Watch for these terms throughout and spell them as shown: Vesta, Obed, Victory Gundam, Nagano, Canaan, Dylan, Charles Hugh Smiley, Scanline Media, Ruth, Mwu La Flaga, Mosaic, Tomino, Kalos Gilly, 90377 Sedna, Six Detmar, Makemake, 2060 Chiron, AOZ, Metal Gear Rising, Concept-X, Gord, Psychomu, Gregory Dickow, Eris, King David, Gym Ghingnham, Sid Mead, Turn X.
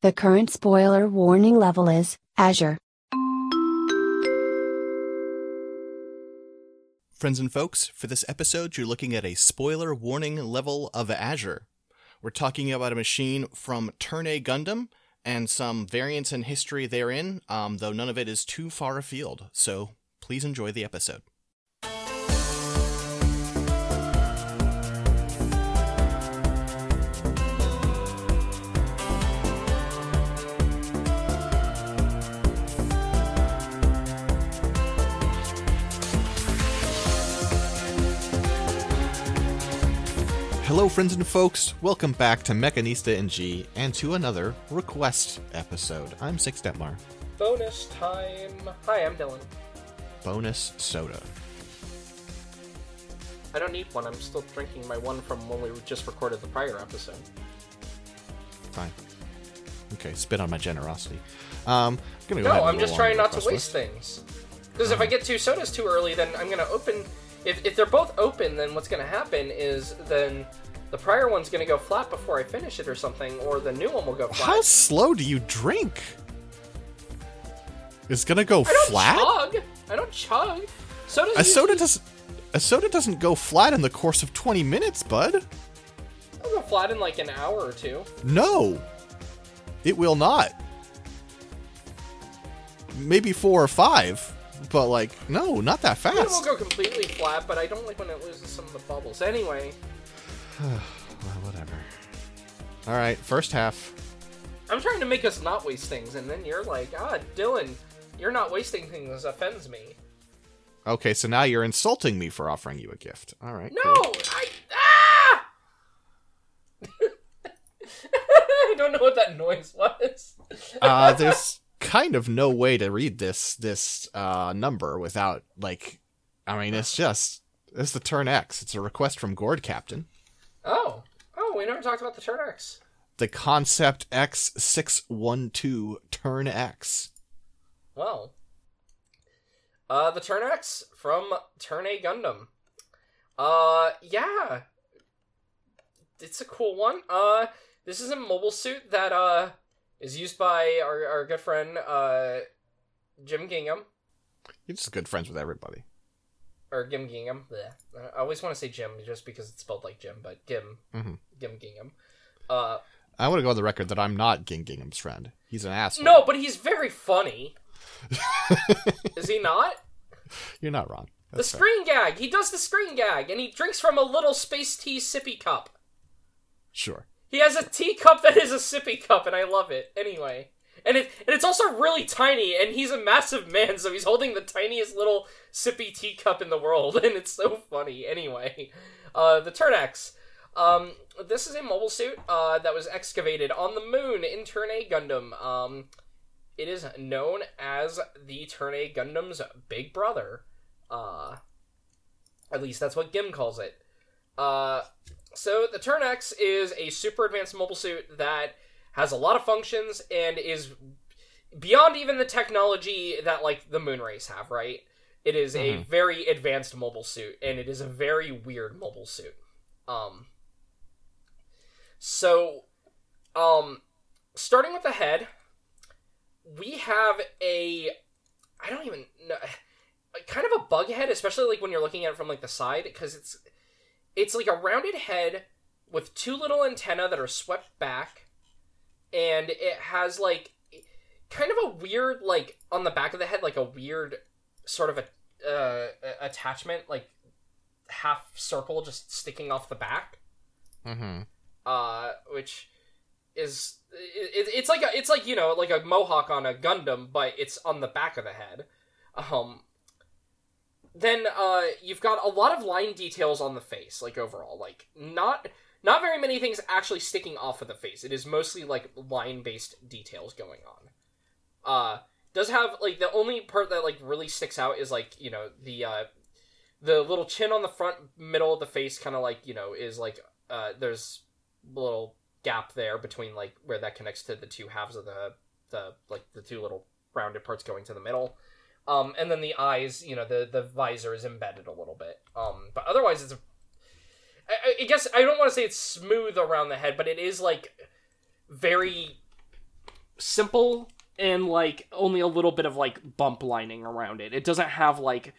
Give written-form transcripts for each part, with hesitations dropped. The current spoiler warning level is Azure. Friends and folks, for this episode, you're looking at a spoiler warning level of Azure. We're talking about a machine from Turn A Gundam and some variants and history therein, though none of it is too far afield. So please enjoy the episode. Hello friends and folks, welcome back to Mechanista in G and to another request episode. I'm Six Detmar. Bonus time. Hi, I'm Dylan. Bonus soda. I don't need one, I'm still drinking my one from when we just recorded the prior episode. Fine. Okay, spit on my generosity. I'm just trying not to waste things. Because if I get two sodas too early, then I'm going to open... If they're both open, then what's going to happen is then the prior one's going to go flat before I finish it or something, or the new one will go flat. How slow do you drink? It's going to go flat? I don't chug. A soda doesn't go flat in the course of 20 minutes, bud. It'll go flat in like an hour or two. No, it will not. Maybe 4 or 5. But, like, no, not that fast. It will go completely flat, but I don't like when it loses some of the bubbles. Anyway. Well, whatever. All right, first half. I'm trying to make us not waste things, and then you're like, Dylan, you're not wasting things. Offends me. Okay, so now you're insulting me for offering you a gift. All right. No! Cool. I don't know what that noise was. There's... kind of no way to read this number without, like, I mean, it's the Turn X. It's a request from Gord, Captain. Oh, we never talked about the Turn X. The Concept-X 6-1-2 Turn X. Well, the Turn X from Turn A Gundam. Yeah, it's a cool one. This is a mobile suit that is used by our good friend, Gym Ghingnham. You're just good friends with everybody. Or Gym Ghingnham. Blech. I always want to say Jim just because it's spelled like Jim, but Gim. Mm-hmm. Gym Ghingnham. I want to go on the record that I'm not Gym Ghingnham's friend. He's an asshole. No, but he's very funny. Is he not? You're not wrong. That's the screen gag. He does the screen gag, and he drinks from a little space tea sippy cup. Sure. He has a teacup that is a sippy cup, and I love it. Anyway. And it's also really tiny, and he's a massive man, so he's holding the tiniest little sippy teacup in the world, and it's so funny. Anyway. The Turn X. This is a mobile suit that was excavated on the moon in Turn A Gundam. It is known as the Turn A Gundam's big brother. At least that's what Gim calls it. So the Turn X is a super advanced mobile suit that has a lot of functions and is beyond even the technology that, like, the moon race have, right? It is a very advanced mobile suit, and it is a very weird mobile suit. Starting with the head, we have I don't even know, kind of a bug head, especially, like, when you're looking at it from, like, the side, because it's like a rounded head with two little antennae that are swept back, and it has, like, kind of a weird, like, on the back of the head, like a weird sort of a attachment, like half circle just sticking off the back. Mm-hmm. Which is it's like you know, like a mohawk on a Gundam, but it's on the back of the head. Then you've got a lot of line details on the face, like, overall. Like, not very many things actually sticking off of the face. It is mostly, like, line-based details going on. Does have, like, the only part that, like, really sticks out is, like, you know, the little chin on the front middle of the face kind of, like, you know, is, like, there's a little gap there between, like, where that connects to the two halves of the two little rounded parts going to the middle. And then the eyes, you know, the visor is embedded a little bit. But otherwise, it's... I guess I don't want to say it's smooth around the head, but it is, like, very simple and, like, only a little bit of, like, bump lining around it. It doesn't have, like...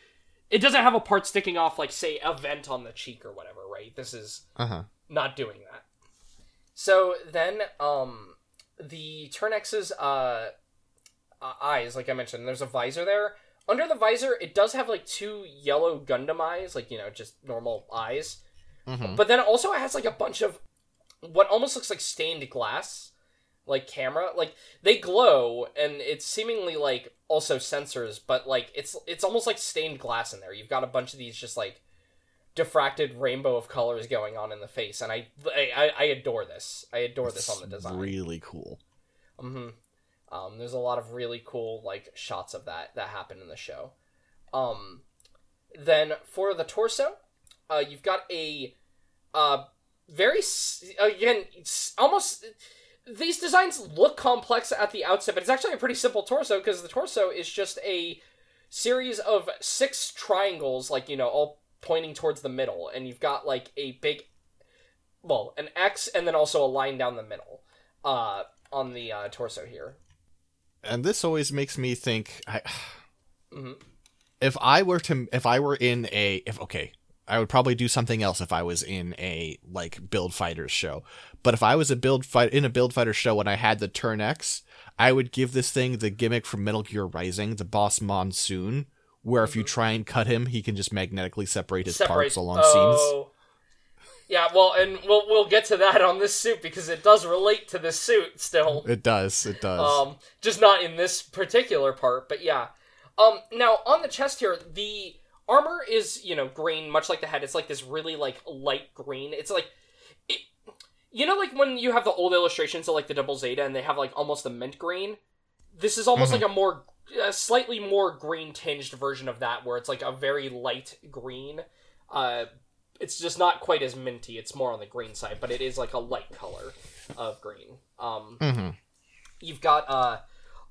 It doesn't have a part sticking off, like, say, a vent on the cheek or whatever, right? This is not doing that. So then, the Turn X's eyes, like I mentioned, there's a visor there. Under the visor, it does have, like, two yellow Gundam eyes, like, you know, just normal eyes. Mm-hmm. But then also it has, like, a bunch of what almost looks like stained glass, like, camera. Like, they glow, and it's seemingly, like, also sensors, but, like, it's almost like stained glass in there. You've got a bunch of these just, like, diffracted rainbow of colors going on in the face, and I adore this. I adore this on the design. Really cool. Mm-hmm. There's a lot of really cool, like, shots of that happen in the show. Then for the torso, you've got a very, again, almost... These designs look complex at the outset, but it's actually a pretty simple torso, because the torso is just a series of six triangles, like, you know, all pointing towards the middle, and you've got, like, a big, well, an X, and then also a line down the middle on the torso here. And this always makes me think, I would probably do something else if I was in a, like, Build Fighters show. But if I was in a Build Fighter show and I had the Turn X, I would give this thing the gimmick from Metal Gear Rising, the Boss Monsoon, where if you try and cut him, he can just magnetically separate his parts along seams. Yeah, well, and we'll get to that on this suit, because it does relate to this suit still. It does. Just not in this particular part, but yeah. Now, on the chest here, the... armor is, you know, green, much like the head. It's, like, this really, like, light green. It's, like... you know, like, when you have the old illustrations of, like, the Double Zeta, and they have, like, almost a mint green? This is almost, like, a slightly more green-tinged version of that, where it's, like, a very light green. It's just not quite as minty. It's more on the green side, but it is, like, a light color of green. You've got,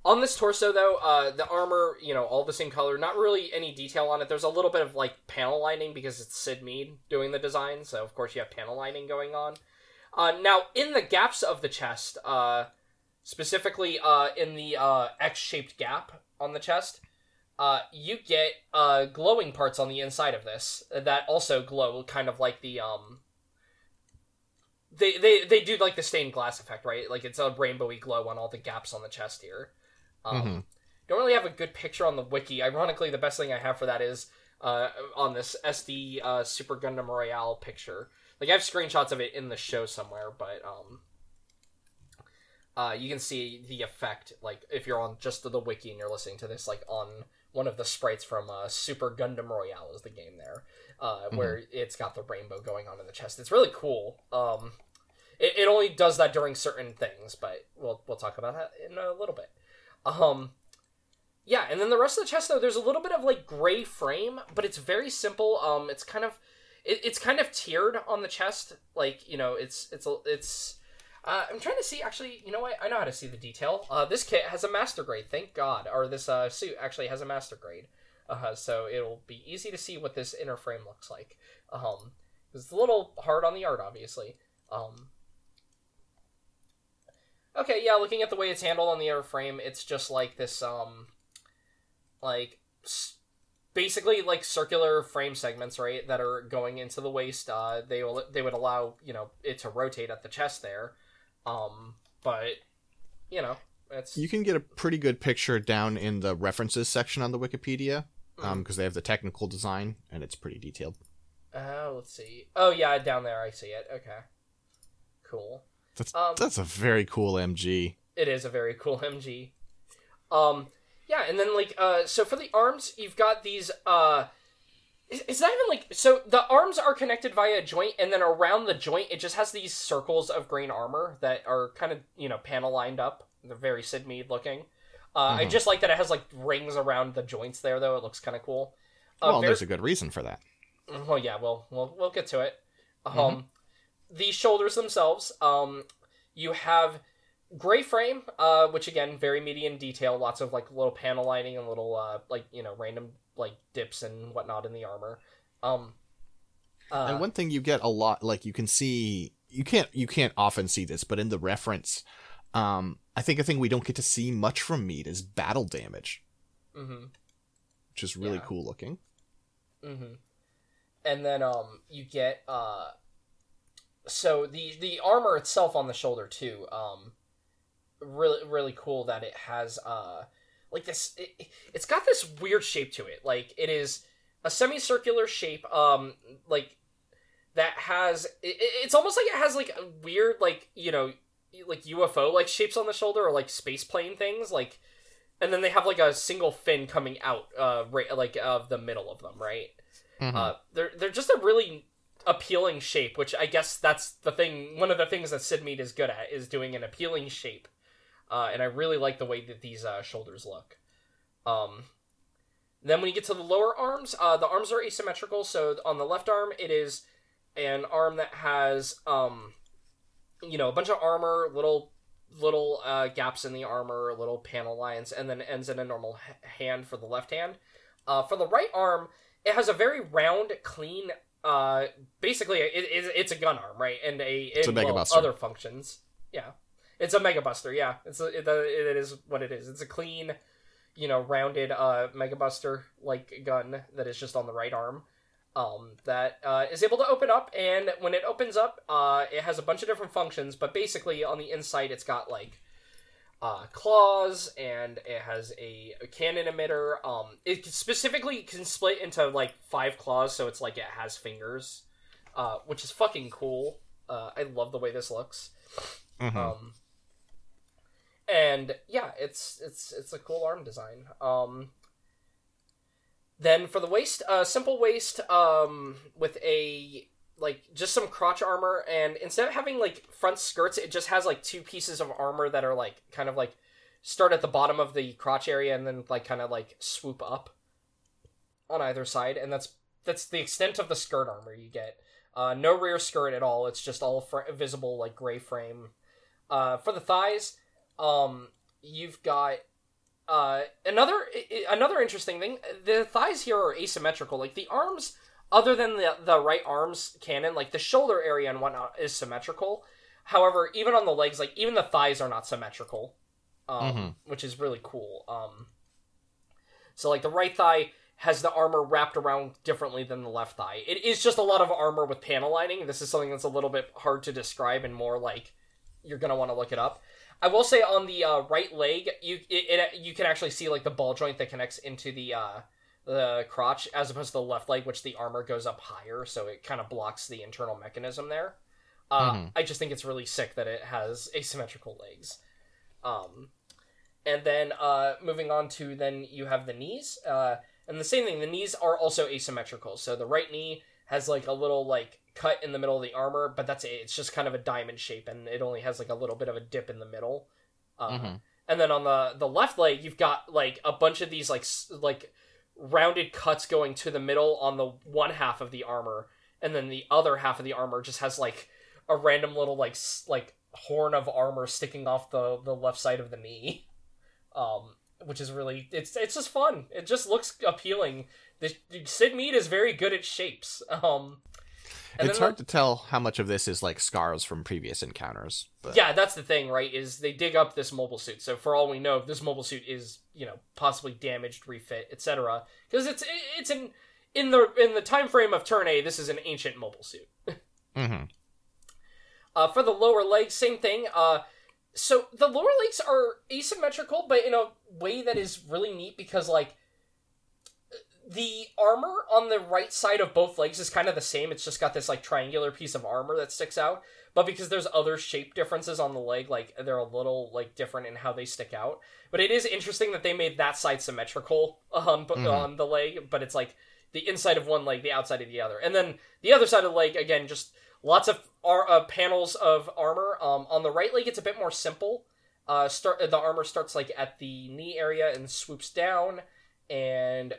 on this torso, though, the armor, you know, all the same color, not really any detail on it. There's a little bit of, like, panel lining because it's Sid Mead doing the design, so of course you have panel lining going on. Now, in the gaps of the chest, specifically in the X-shaped gap on the chest, you get glowing parts on the inside of this that also glow kind of like the... They do, like, the stained glass effect, right? Like, it's a rainbowy glow on all the gaps on the chest here. Don't really have a good picture on the wiki. Ironically, the best thing I have for that is on this SD Super Gundam Royale picture. Like, I have screenshots of it in the show somewhere, but you can see the effect, like, if you're on just the wiki and you're listening to this, like, on one of the sprites from Super Gundam Royale is the game there, where it's got the rainbow going on in the chest. It's really cool. It only does that during certain things, but we'll talk about that in a little bit. Yeah, and then the rest of the chest, though, there's a little bit of, like, gray frame, but it's very simple. It's kind of tiered on the chest, like, you know, I'm trying to see, actually, you know what, I know how to see the detail. This kit has a master grade, thank God, or this suit actually has a master grade, so it'll be easy to see what this inner frame looks like. It's a little hard on the art, obviously. Okay, yeah, looking at the way it's handled on the inner frame, it's just like this, basically, like, circular frame segments, right, that are going into the waist. They would allow, you know, it to rotate at the chest there. But, you know, you can get a pretty good picture down in the references section on the Wikipedia, because they have the technical design, and it's pretty detailed. Let's see. Oh, yeah, down there, I see it. Okay. Cool. That's a very cool MG. It is a very cool MG. Yeah, and then, like, so for the arms, you've got these, it's not even, like, so the arms are connected via a joint, and then around the joint, it just has these circles of green armor that are kind of, you know, panel lined up. They're very Sid Mead looking. I just like that it has, like, rings around the joints there, though. It looks kind of cool. Well, there's a good reason for that. Oh, yeah, well, we'll get to it. The shoulders themselves, you have... gray frame, which again, very meaty in detail, lots of, like, little panel lining and little, like, you know, random, like, dips and whatnot in the armor. And one thing you get a lot, like, you can't often see this, but in the reference, I think a thing we don't get to see much from Mead is battle damage, mm-hmm. which is really cool looking. Mm-hmm. And then you get so the armor itself on the shoulder too. Really cool that it has like this. It's got this weird shape to it. Like it is a semicircular shape. Like that has it's almost like it has like a weird like like UFO like shapes on the shoulder or like space plane things like. And then they have like a single fin coming out, right, like of the middle of them, right? Mm-hmm. They're just a really appealing shape, which I guess that's the thing. One of the things that Sid Mead is good at is doing an appealing shape, and I really like the way that these shoulders look. Then when you get to the lower arms, the arms are asymmetrical. So on the left arm, it is an arm that has, a bunch of armor, little gaps in the armor, little panel lines, and then ends in a normal hand for the left hand. For the right arm, it has a very round, clean, basically it's a gun arm, right? And it's a Mega Buster. Other functions. Yeah. It's a Mega Buster, yeah. It is what it is. It's a clean, rounded Mega Buster-like gun that is just on the right arm. That is able to open up, and when it opens up, it has a bunch of different functions, but basically on the inside it's got like claws, and it has a cannon emitter. It specifically can split into like 5 claws, so it's like it has fingers, which is fucking cool. I love the way this looks. Mm-hmm. And yeah, it's a cool arm design. Then for the waist, simple waist, with just some crotch armor, and instead of having, like, front skirts, it just has, like, 2 pieces of armor that are, like, kind of, like, start at the bottom of the crotch area and then, like, kind of, like, swoop up on either side, and that's the extent of the skirt armor you get. No rear skirt at all, it's just all visible, like, gray frame. For the thighs, you've got... another interesting thing, the thighs here are asymmetrical. Like, the arms, other than the right arm's cannon, like, the shoulder area and whatnot is symmetrical. However, even on the legs, like, even the thighs are not symmetrical, mm-hmm. which is really cool. So, like, the right thigh has the armor wrapped around differently than the left thigh. It is just a lot of armor with panel lining. This is something that's a little bit hard to describe and more, like, you're going to want to look it up. I will say on the right leg, you can actually see like the ball joint that connects into the crotch, as opposed to the left leg, which the armor goes up higher, so it kind of blocks the internal mechanism there. Mm-hmm. I just think it's really sick that it has asymmetrical legs. And then moving on to then you have the knees, and the same thing. The knees are also asymmetrical, so the right knee has like a little like cut in the middle of the armor, but that's it. It's just kind of a diamond shape, and it only has like a little bit of a dip in the middle. Mm-hmm. And then on the left leg, you've got like a bunch of these like rounded cuts going to the middle on the one half of the armor, and then the other half of the armor just has like a random little like horn of armor sticking off the left side of the knee, which is really it's just fun. It just looks appealing. Sid Mead is very good at shapes. It's hard to tell how much of this is, like, scars from previous encounters. But... yeah, that's the thing, right, is they dig up this mobile suit. So for all we know, this mobile suit is, possibly damaged, refit, etc. Because it's in the time frame of Turn A, this is an ancient mobile suit. Mm-hmm. For the lower legs, same thing. So the lower legs are asymmetrical, but in a way that is really neat because, like, the armor on the right side of both legs is kind of the same. It's just got this, like, triangular piece of armor that sticks out. But because there's other shape differences on the leg, like, they're a little, like, different in how they stick out. But it is interesting that they made that side symmetrical on the leg. But it's, like, the inside of one leg, the outside of the other. And then the other side of the leg, again, just lots of panels of armor. On the right leg, it's a bit more simple. The armor starts, like, at the knee area and swoops down. And,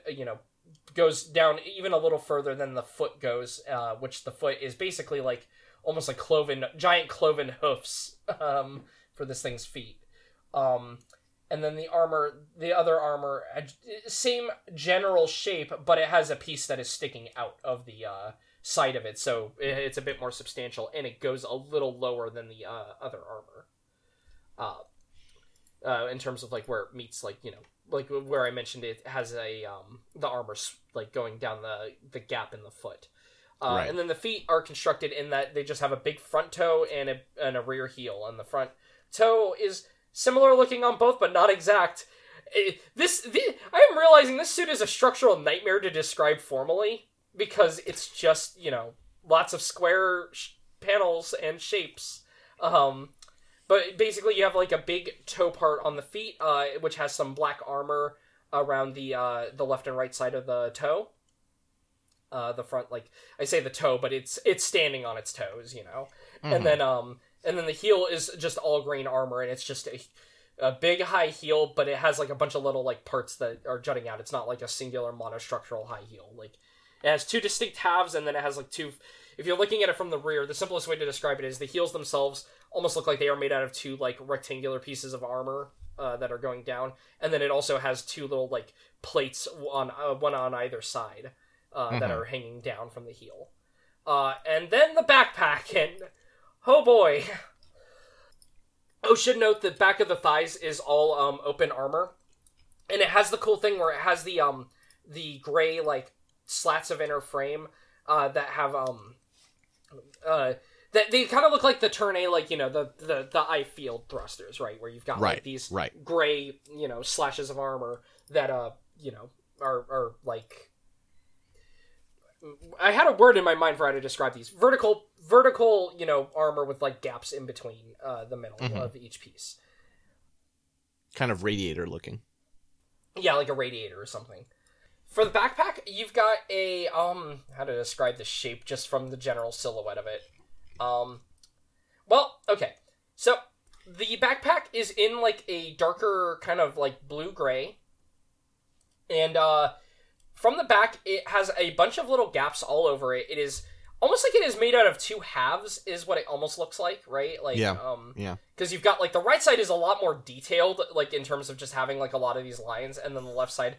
goes down even a little further than the foot goes, which the foot is basically like almost like giant cloven hoofs for this thing's feet. And then the other armor, same general shape, but it has a piece that is sticking out of the side of it, so it's a bit more substantial, and it goes a little lower than the other armor. in terms of like where it meets, like, you know, like where I mentioned it has a the armor's like going down the gap in the foot. Right. And then the feet are constructed in that they just have a big front toe and a rear heel, and the front toe is similar looking on both, but not exact. I am realizing this suit is a structural nightmare to describe formally, because it's just, you know, lots of square panels and shapes. But basically you have like a big toe part on the feet, which has some black armor around the left and right side of the toe. The front, like I say the toe, but it's standing on its toes, you know. Mm-hmm. And then the heel is just all green armor, and it's just a big high heel, but it has like a bunch of little like parts that are jutting out. It's not like a singular monostructural high heel. Like, it has two distinct halves, and then it has like two. If you're looking at it from the rear, the simplest way to describe it is the heels themselves almost look like they are made out of two like rectangular pieces of armor that are going down, and then it also has two little like plates on one on either side that are hanging down from the heel, and then the backpack, and oh boy. Oh, should note the back of the thighs is all open armor, and it has the cool thing where it has the gray like slats of inner frame that have that they kind of look like the Turn A, like, you know, the eye field thrusters, right, where you've got like these gray, you know, slashes of armor that you know are like, I had a word in my mind for how to describe these vertical, you know, armor with like gaps in between the middle of each piece, kind of radiator looking. Yeah, like a radiator or something. For the backpack, you've got a, how to describe the shape just from the general silhouette of it. Well, okay. So, the backpack is in, like, a darker kind of, like, blue-gray. And, from the back, it has a bunch of little gaps all over it. It is almost like it is made out of two halves, is what it almost looks like, right? Like, yeah. Because you've got, like, the right side is a lot more detailed, like, in terms of just having, like, a lot of these lines. And then the left side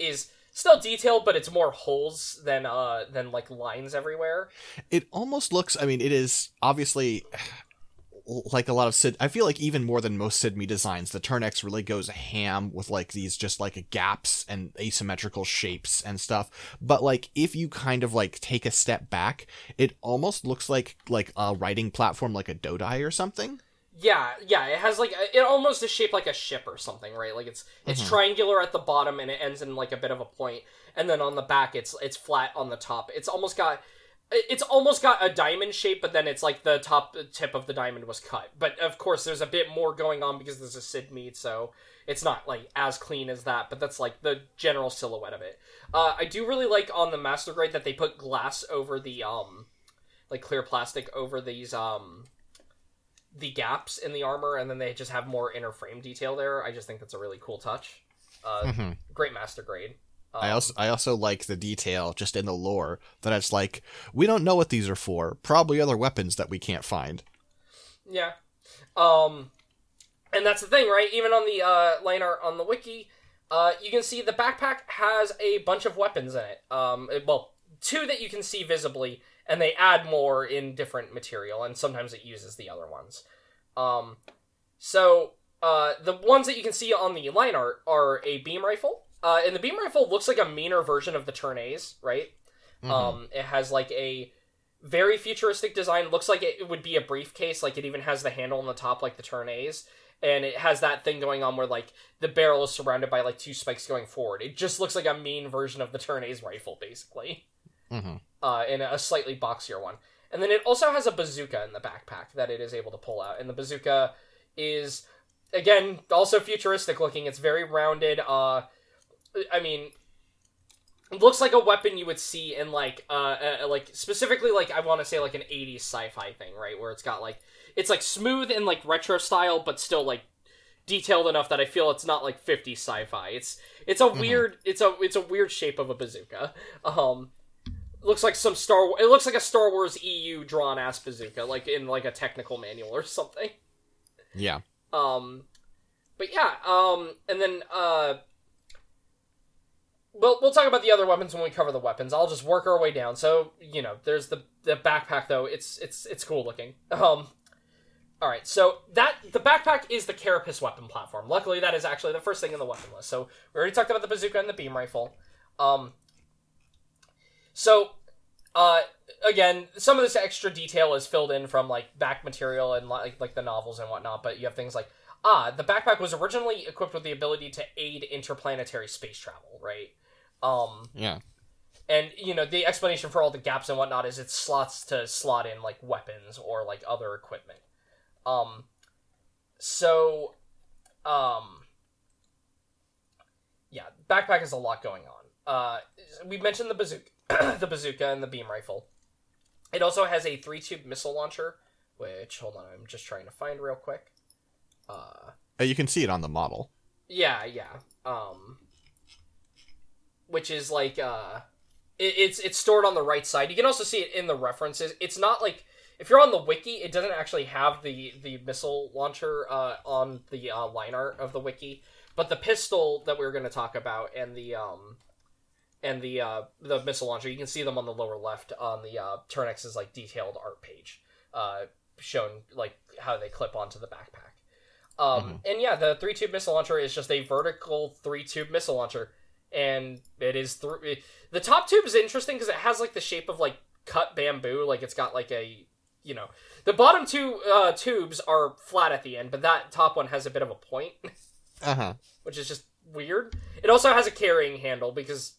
is still detailed, but it's more holes than like lines everywhere. It almost looks, I mean, it is obviously like a lot of Sid. I feel like even more than most Sid Mead designs, the Turn X really goes ham with like these just like gaps and asymmetrical shapes and stuff. But like if you kind of like take a step back, it almost looks like a riding platform, like a dodai or something. Yeah, it has, like, it almost is shaped like a ship or something, right? Like, it's triangular at the bottom, and it ends in, like, a bit of a point, and then on the back, it's flat on the top. It's almost got a diamond shape, but then it's, like, the top tip of the diamond was cut. But, of course, there's a bit more going on because there's a Sid Mead, so it's not, like, as clean as that, but that's, like, the general silhouette of it. I do really like on the Master Grade that they put glass over the, like, clear plastic over these, the gaps in the armor, and then they just have more inner frame detail there. I just think that's a really cool touch. Great Master Grade. I also like the detail just in the lore that it's like, we don't know what these are for, probably other weapons that we can't find. Yeah. And that's the thing, right? Even on the line art on the wiki, you can see the backpack has a bunch of weapons in it. Well, two that you can see visibly, and they add more in different material, and sometimes it uses the other ones. So, the ones that you can see on the line art are a beam rifle. And the beam rifle looks like a meaner version of the Turn A's, right? Mm-hmm. It has, like, a very futuristic design. It looks like it would be a briefcase. Like, it even has the handle on the top, like the Turn A's. And it has that thing going on where, like, the barrel is surrounded by, like, two spikes going forward. It just looks like a mean version of the Turn A's rifle, basically. Mm-hmm. And a slightly boxier one. And then it also has a bazooka in the backpack that it is able to pull out. And the bazooka is, again, also futuristic looking. It's very rounded. I mean, it looks like a weapon you would see in, like specifically, like, I want to say, like, an 80s sci-fi thing, right? Where it's got, like, it's, like, smooth and, like, retro style, but still, like, detailed enough that I feel it's not, like, 50s sci-fi. It's a weird shape of a bazooka. Looks like some Star Wars. It looks like a Star Wars EU drawn ass bazooka, like in like a technical manual or something. Yeah. But yeah. And then we'll talk about the other weapons when we cover the weapons. I'll just work our way down. So, you know, there's the backpack though. It's cool looking. All right, so that the backpack is the carapace weapon platform. Luckily, that is actually the first thing in the weapon list. So we already talked about the bazooka and the beam rifle. Again, some of this extra detail is filled in from like back material and like the novels and whatnot. But you have things like the backpack was originally equipped with the ability to aid interplanetary space travel, right? Yeah. And, you know, the explanation for all the gaps and whatnot is it slots to slot in, like, weapons or, like, other equipment. Yeah, backpack has a lot going on. We mentioned the bazooka, the bazooka and the beam rifle. It also has a 3-tube missile launcher, which, hold on, I'm just trying to find real quick. You can see it on the model. Yeah. Which is, like, It's stored on the right side. You can also see it in the references. It's not like if you're on the wiki, it doesn't actually have the missile launcher on the line art of the wiki. But the pistol that we were going to talk about and the missile launcher, you can see them on the lower left on the Turn X's like detailed art page, showing like how they clip onto the backpack. And yeah, the 3-tube missile launcher is just a vertical 3-tube missile launcher. And it is the top tube is interesting because it has like the shape of like cut bamboo, like it's got like a, you know, the bottom two tubes are flat at the end, but that top one has a bit of a point, which is just weird. It also has a carrying handle because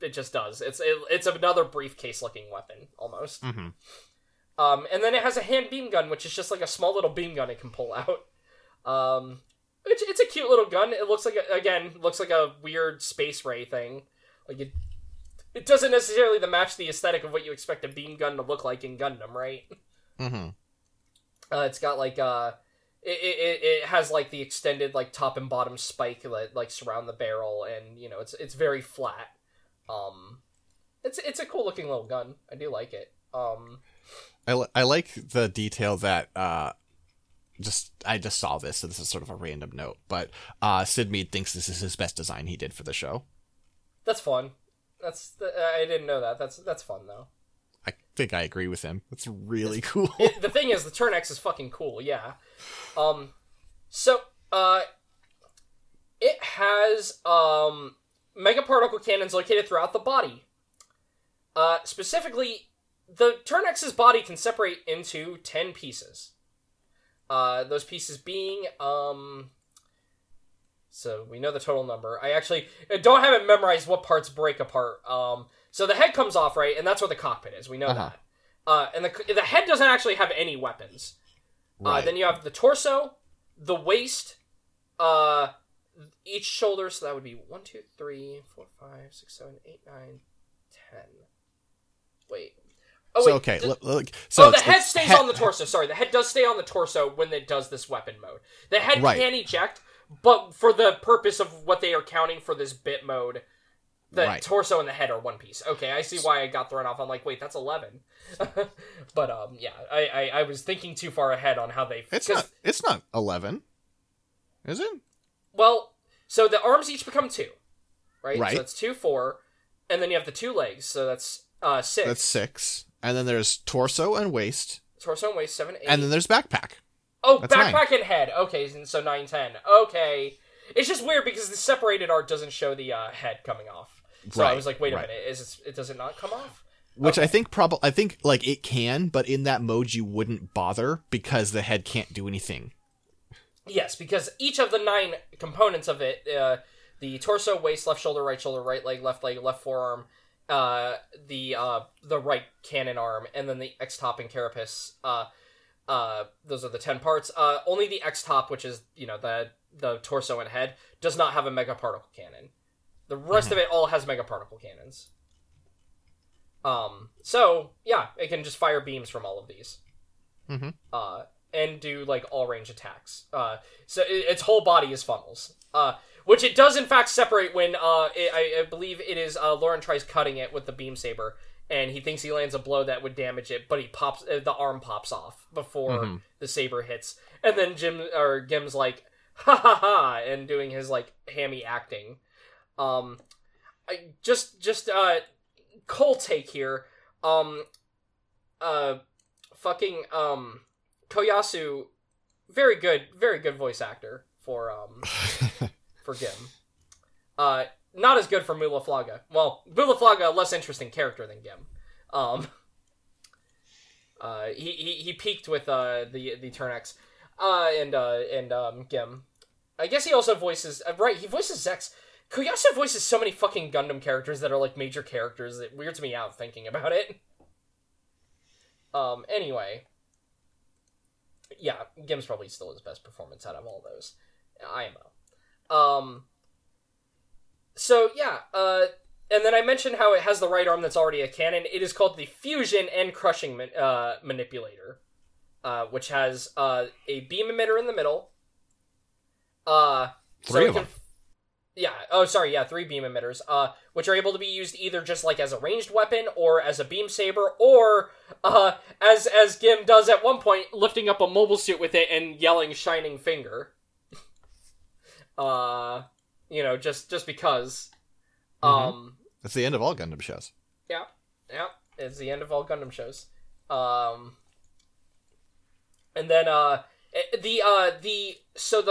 it just does. It's another briefcase looking weapon almost. And then it has a hand beam gun, which is just like a small little beam gun it can pull out. It's a cute little gun. It looks like, looks like a weird space ray thing. Like it doesn't necessarily match the aesthetic of what you expect a beam gun to look like in Gundam, right? It's got like it has like the extended like top and bottom spike that like surround the barrel, and you know it's very flat. It's a cool looking little gun. I do like it. I like the detail that I just saw this, so this is sort of a random note, but Sid Mead thinks this is his best design he did for the show. That's fun. I didn't know that. That's fun though. I think I agree with him. That's really cool. The thing is, the Turn X is fucking cool. Yeah. It has megaparticle cannons located throughout the body. Specifically, the Turn X's body can separate into 10 pieces. Those pieces being, so we know the total number. I actually don't have it memorized what parts break apart. So the head comes off, right? And that's where the cockpit is. We know that. And the head doesn't actually have any weapons. Right. Then you have the torso, the waist, each shoulder. So that would be 1, 2, 3, 4, 5, 6, 7, 8, 9, 10. Wait. Oh, so, okay. The head stays on the torso. Sorry, the head does stay on the torso when it does this weapon mode. The head can eject, but for the purpose of what they are counting for this bit mode, the torso and the head are one piece. Okay, I see why I got thrown off. I'm like, wait, that's 11. But yeah, I was thinking too far ahead on how they. It's not 11, is it? Well, so the arms each become 2, right? Right. So that's 2, 4, and then you have the 2 legs. So that's 6. That's 6. And then there's torso and waist. 7, 8. And then there's backpack. Oh, that's backpack 9. And head. Okay, so 9, 10. Okay. It's just weird because the separated art doesn't show the head coming off. So I was like, wait a minute, does it not come off? Which I think like it can, but in that mode you wouldn't bother because the head can't do anything. Yes, because each of the 9 components of it, the torso, waist, left shoulder, right leg, left forearm, the right cannon arm, and then the X-top and carapace, those are the 10 parts. Only the X-top, which is, you know, the torso and head, does not have a megaparticle cannon. The rest of it all has megaparticle cannons. So, yeah, it can just fire beams from all of these. And do, like, all-range attacks. So its whole body is funnels. Which it does, in fact, separate when, I believe it is, Loran tries cutting it with the beam saber, and he thinks he lands a blow that would damage it, but he pops, the arm pops off before the saber hits. And then Gim's like, ha ha ha, and doing his, like, hammy acting. Cold take here, fucking, Koyasu very good voice actor for Gim. Not as good for Mwu La Flaga. Well, Mwu La Flaga, less interesting character than Gim. He peaked with the Turn X and Gim. I guess he also voices He voices Zex. Koyasu voices so many fucking Gundam characters that are like major characters. It weirds me out thinking about it. Anyway. Yeah, Gim's probably still his best performance out of all those. IMO. So, yeah. And then I mentioned how it has the right arm that's already a cannon. It is called the Fusion and Crushing Manipulator. Which has a beam emitter in the middle. Three of them. Yeah. Oh, sorry. Yeah, three beam emitters, which are able to be used either just like as a ranged weapon or as a beam saber, or as Gim does at one point, lifting up a mobile suit with it and yelling "Shining Finger." Just because. It's the end of all Gundam shows. Yeah. It's the end of all Gundam shows. And then the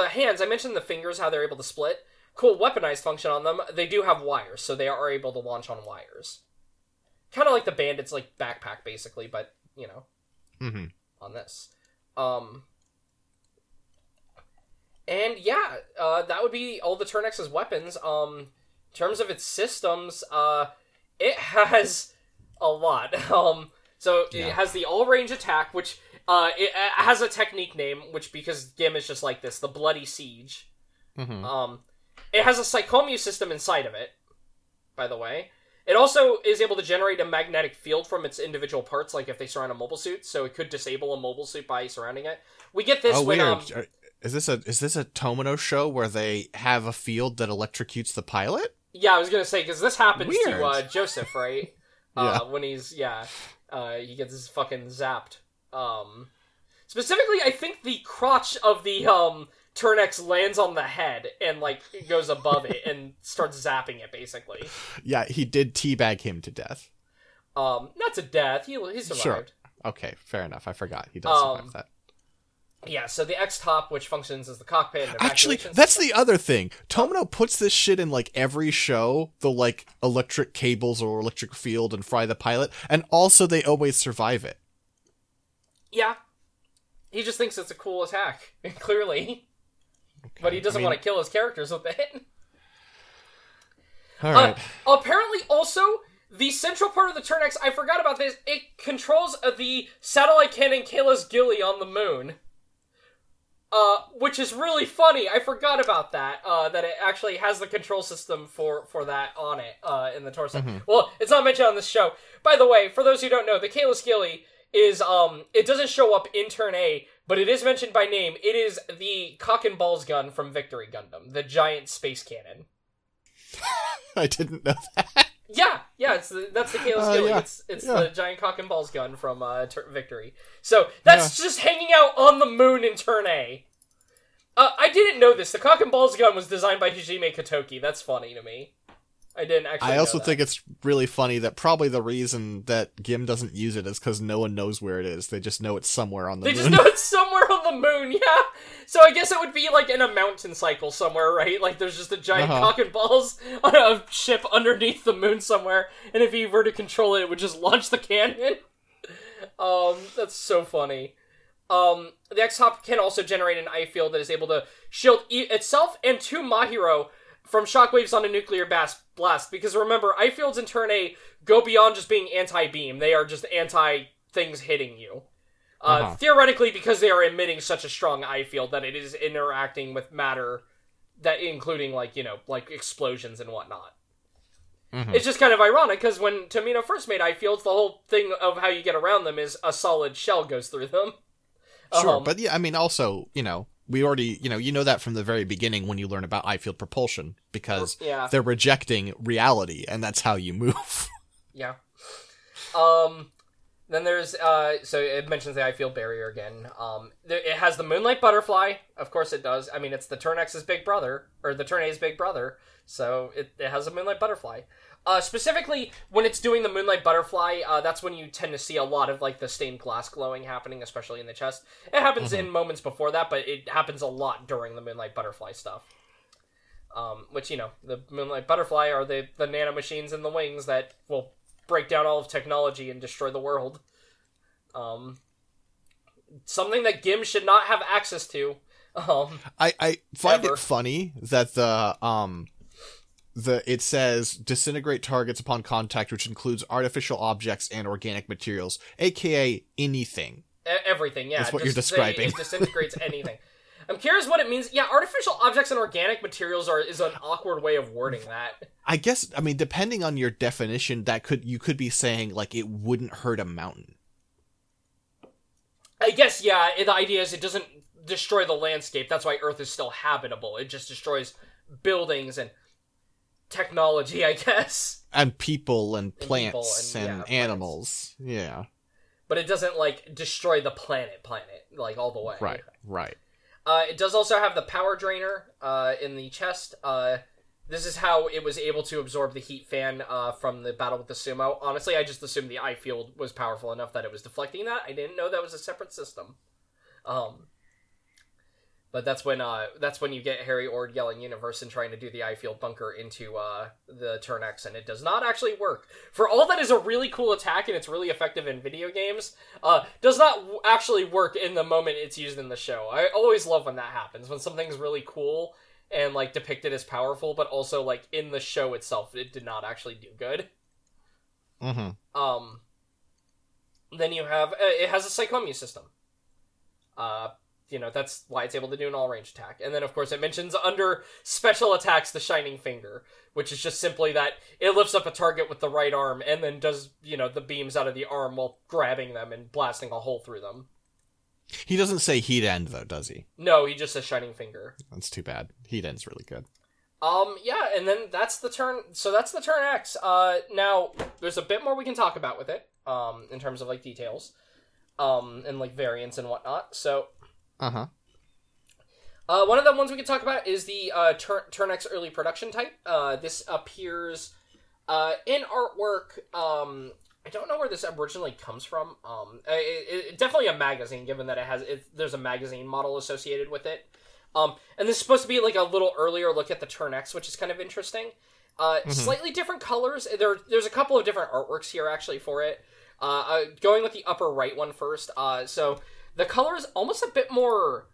hands. I mentioned the fingers, how they're able to split. Cool weaponized function on them. They do have wires, so they are able to launch on wires. Kind of like the bandit's like backpack, basically, but on this. That would be all the Turn X's weapons. In terms of its systems, it has a lot. It has the all range attack, which it has a technique name, which because Gim is just like this, the Bloody Siege. Mm-hmm. It has a psychomu system inside of it, by the way. It also is able to generate a magnetic field from its individual parts, like if they surround a mobile suit, so it could disable a mobile suit by surrounding it. We get this Is this a Tomino show where they have a field that electrocutes the pilot? Yeah, I was going to say, because this happens to Joseph, right? When he's, he gets his fucking zapped. Specifically, I think the crotch of the, Turn X lands on the head and like goes above it and starts zapping it, basically. Yeah, he did teabag him to death. Not to death. He survived. Sure. Okay, fair enough. I forgot he does survive that. Yeah, so the X top, which functions as the cockpit. And actually, that's the other thing. Tomino puts this shit in like every show, the like electric cables or electric field and fry the pilot, and also they always survive it. Yeah, he just thinks it's a cool attack. Clearly. Okay. But he doesn't want to kill his characters with it. All right. Apparently, also, the central part of the Turn X, I forgot about this, it controls the satellite cannon Kalos Gilly on the moon. Which is really funny. I forgot about that, that it actually has the control system for that on it, in the torso. Mm-hmm. Well, it's not mentioned on this show. By the way, for those who don't know, the Kalos Gilly is, it doesn't show up in Turn A, but it is mentioned by name. It is the cock and balls gun from Victory Gundam, the giant space cannon. I didn't know that. Yeah, that's the Kalos Gilly. Yeah. It's the giant cock and balls gun from Victory. So that's just hanging out on the moon in Turn A. I didn't know this. The cock and balls gun was designed by Hajime Katoki. That's funny to me. I didn't actually. I also think it's really funny that probably the reason that Gim doesn't use it is because no one knows where it is. They just know it's somewhere on the moon. They just know it's somewhere on the moon, yeah. So I guess it would be like in a mountain cycle somewhere, right? Like there's just a giant cock and balls on a ship underneath the moon somewhere, and if he were to control it, it would just launch the cannon. That's so funny. The X-Hop can also generate an eye field that is able to shield itself and two Mahiro from shockwaves on a nuclear blast, because remember, eye fields in Turn A go beyond just being anti-beam. They are just anti-things hitting you. Theoretically, because they are emitting such a strong eye field that it is interacting with matter, that including, like explosions and whatnot. Mm-hmm. It's just kind of ironic, because when Tomino first made eye fields, the whole thing of how you get around them is a solid shell goes through them. Sure, but yeah, I mean, also, we already, that from the very beginning when you learn about eye field propulsion, because they're rejecting reality, and that's how you move. Yeah. Then there's, so it mentions the eye field barrier again. It has the Moonlight Butterfly. Of course it does. I mean, it's the Turn X's big brother, or the Turn A's big brother, so it has a Moonlight Butterfly. Specifically, when it's doing the Moonlight Butterfly, that's when you tend to see a lot of, like, the stained glass glowing happening, especially in the chest. It happens in moments before that, but it happens a lot during the Moonlight Butterfly stuff. Which, you know, the Moonlight Butterfly are the nanomachines in the wings that will break down all of technology and destroy the world. Something that Gim should not have access to. I find it funny that it says disintegrate targets upon contact, which includes artificial objects and organic materials, aka anything. Everything, yeah. That's what you're describing. It disintegrates anything. I'm curious what it means. Yeah, artificial objects and organic materials is an awkward way of wording that. I guess, I mean, depending on your definition, you could be saying, like, it wouldn't hurt a mountain. I guess, yeah, the idea is it doesn't destroy the landscape. That's why Earth is still habitable. It just destroys buildings and technology, I guess. And people and plants and animals. Plants. Yeah. But it doesn't, like, destroy the planet, like, all the way. Right. It does also have the power drainer in the chest. This is how it was able to absorb the heat fan from the battle with the sumo. Honestly, I just assumed the eye field was powerful enough that it was deflecting that. I didn't know that was a separate system. But that's when you get Harry Ord yelling universe and trying to do the eye field bunker into the Turn X, and it does not actually work. For all that is a really cool attack and it's really effective in video games, does not actually work in the moment it's used in the show. I always love when that happens, when something's really cool and, like, depicted as powerful, but also, like, in the show itself, it did not actually do good. Mm-hmm. Then you have... it has a Psychomu system. You know, that's why it's able to do an all-range attack. And then, of course, it mentions under special attacks the Shining Finger, which is just simply that it lifts up a target with the right arm and then does, you know, the beams out of the arm while grabbing them and blasting a hole through them. He doesn't say Heat End, though, does he? No, he just says Shining Finger. That's too bad. Heat End's really good. Yeah, and then that's the turn... So that's the Turn X. Now, there's a bit more we can talk about with it, in terms of, like, details, and, like, variants and whatnot, so... Uh-huh. One of the ones we can talk about is the Turn X early production type. This appears in artwork. I don't know where this originally comes from. It definitely a magazine, given that there's a magazine model associated with it. And this is supposed to be like a little earlier look at the Turn X, which is kind of interesting. Slightly different colors. There's a couple of different artworks here actually for it. Going with the upper right one first. So. The color is almost a bit more,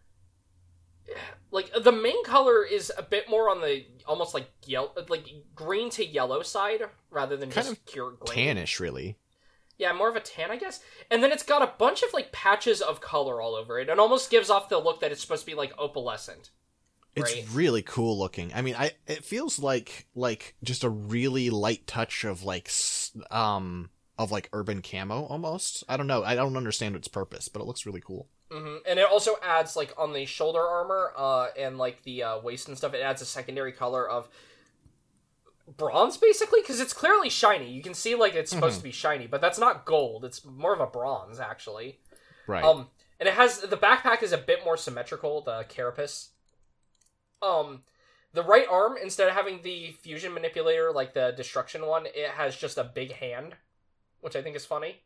like, the main color is a bit more on the, almost like, green to yellow side, rather than kind just pure green. Tannish, really. Yeah, more of a tan, I guess. And then it's got a bunch of, like, patches of color all over it. It almost gives off the look that it's supposed to be, like, opalescent. Right? It's really cool looking. I mean, it feels like, just a really light touch of, like, urban camo, almost. I don't know. I don't understand its purpose, but it looks really cool. Mm-hmm. And it also adds, like, on the shoulder armor and, like, the waist and stuff, it adds a secondary color of bronze, basically, because it's clearly shiny. You can see, like, it's supposed to be shiny, but that's not gold. It's more of a bronze, actually. Right. And it has... The backpack is a bit more symmetrical, the carapace. The right arm, instead of having the fusion manipulator, like the destruction one, it has just a big hand, which I think is funny.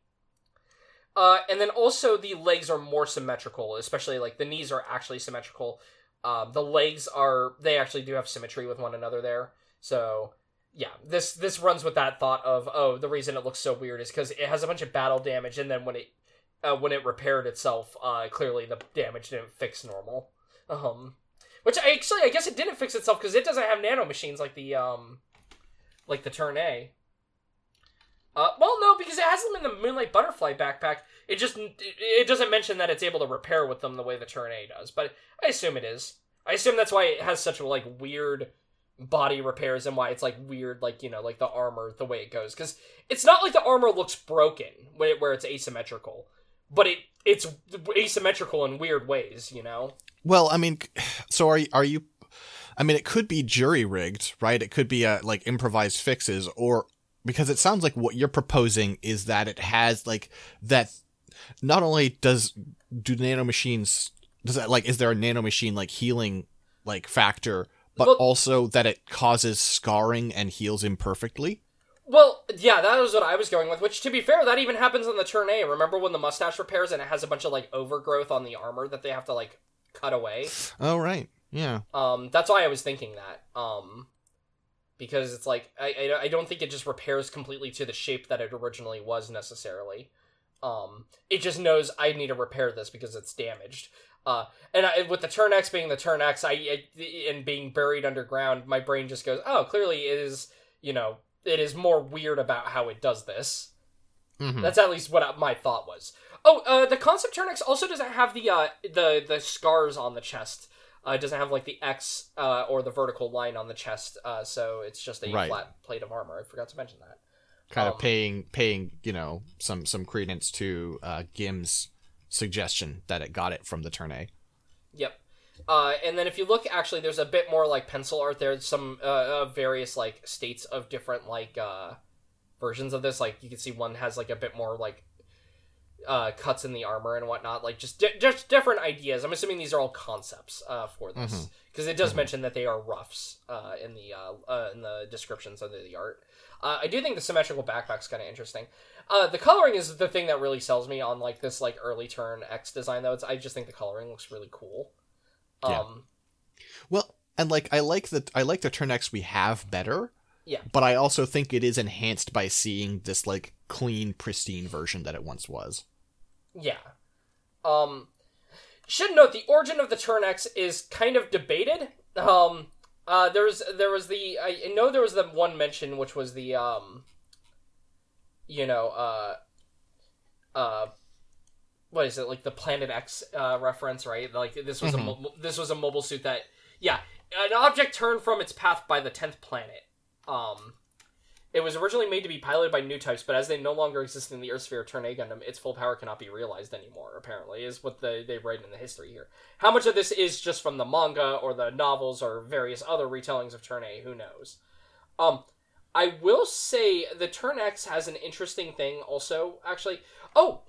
And then also the legs are more symmetrical, especially, like, the knees are actually symmetrical. The legs are... They actually do have symmetry with one another there. So, yeah. This runs with that thought of, oh, the reason it looks so weird is because it has a bunch of battle damage, and then when it repaired itself, clearly the damage didn't fix normal. Which, I guess it didn't fix itself, because it doesn't have nanomachines like the Turn A. Well, no, because it has them in the Moonlight Butterfly backpack. It just... It doesn't mention that it's able to repair with them the way the Turn A does, but I assume it is. I assume that's why it has such, like, weird body repairs and why it's, like, weird, like, you know, like, the armor, the way it goes. Because it's not like the armor looks broken where it's asymmetrical, but it's asymmetrical in weird ways, you know? Well, I mean, so are you... I mean, it could be jury-rigged, right? It could be, like, improvised fixes, or... Because it sounds like what you're proposing is that it has, like, that not only do nanomachines, does that, like, is there a nanomachine, like, healing, like, factor, but also that it causes scarring and heals imperfectly? Well, yeah, that was what I was going with, which, to be fair, that even happens on the Turn A. Remember when the mustache repairs and it has a bunch of, like, overgrowth on the armor that they have to, like, cut away? Oh, right. Yeah. That's why I was thinking that. Because it's, like, I don't think it just repairs completely to the shape that it originally was, necessarily. It just knows I need to repair this because it's damaged. And with the Turn X being the Turn X, and being buried underground, my brain just goes, oh, clearly it is, you know, it is more weird about how it does this. Mm-hmm. That's at least what my thought was. Oh, the concept Turn X also doesn't have the scars on the chest. It doesn't have, like, the X or the vertical line on the chest, so it's just a flat plate of armor. I forgot to mention that. Kind of paying, you know, some credence to Gim's suggestion that it got it from the Turn A. Yep. And then if you look, actually, there's a bit more, like, pencil art there. Some various, like, states of different, like, versions of this. Like, you can see one has, like, a bit more, like, cuts in the armor and whatnot. Like, just different ideas. I'm assuming these are all concepts for this. Because it does mention that they are roughs in the descriptions under the art. I do think the symmetrical backpack's kind of interesting. The coloring is the thing that really sells me on, like, this, like, early Turn X design, though. I just think the coloring looks really cool. Well, and, like, I like the Turn X we have better. Yeah. But I also think it is enhanced by seeing this, like, clean, pristine version that it once was. Yeah. Should note, the origin of the Turn X is kind of debated. There was the one mention, which was the, what is it, like, the Planet X reference, right? Like, this was a mobile suit that, an object turned from its path by the 10th planet. It was originally made to be piloted by new types, but as they no longer exist in the Earth sphere of Turn A Gundam, its full power cannot be realized anymore, apparently, is what they write in the history here. How much of this is just from the manga or the novels or various other retellings of Turn A, who knows? I will say the Turn X has an interesting thing also, actually. So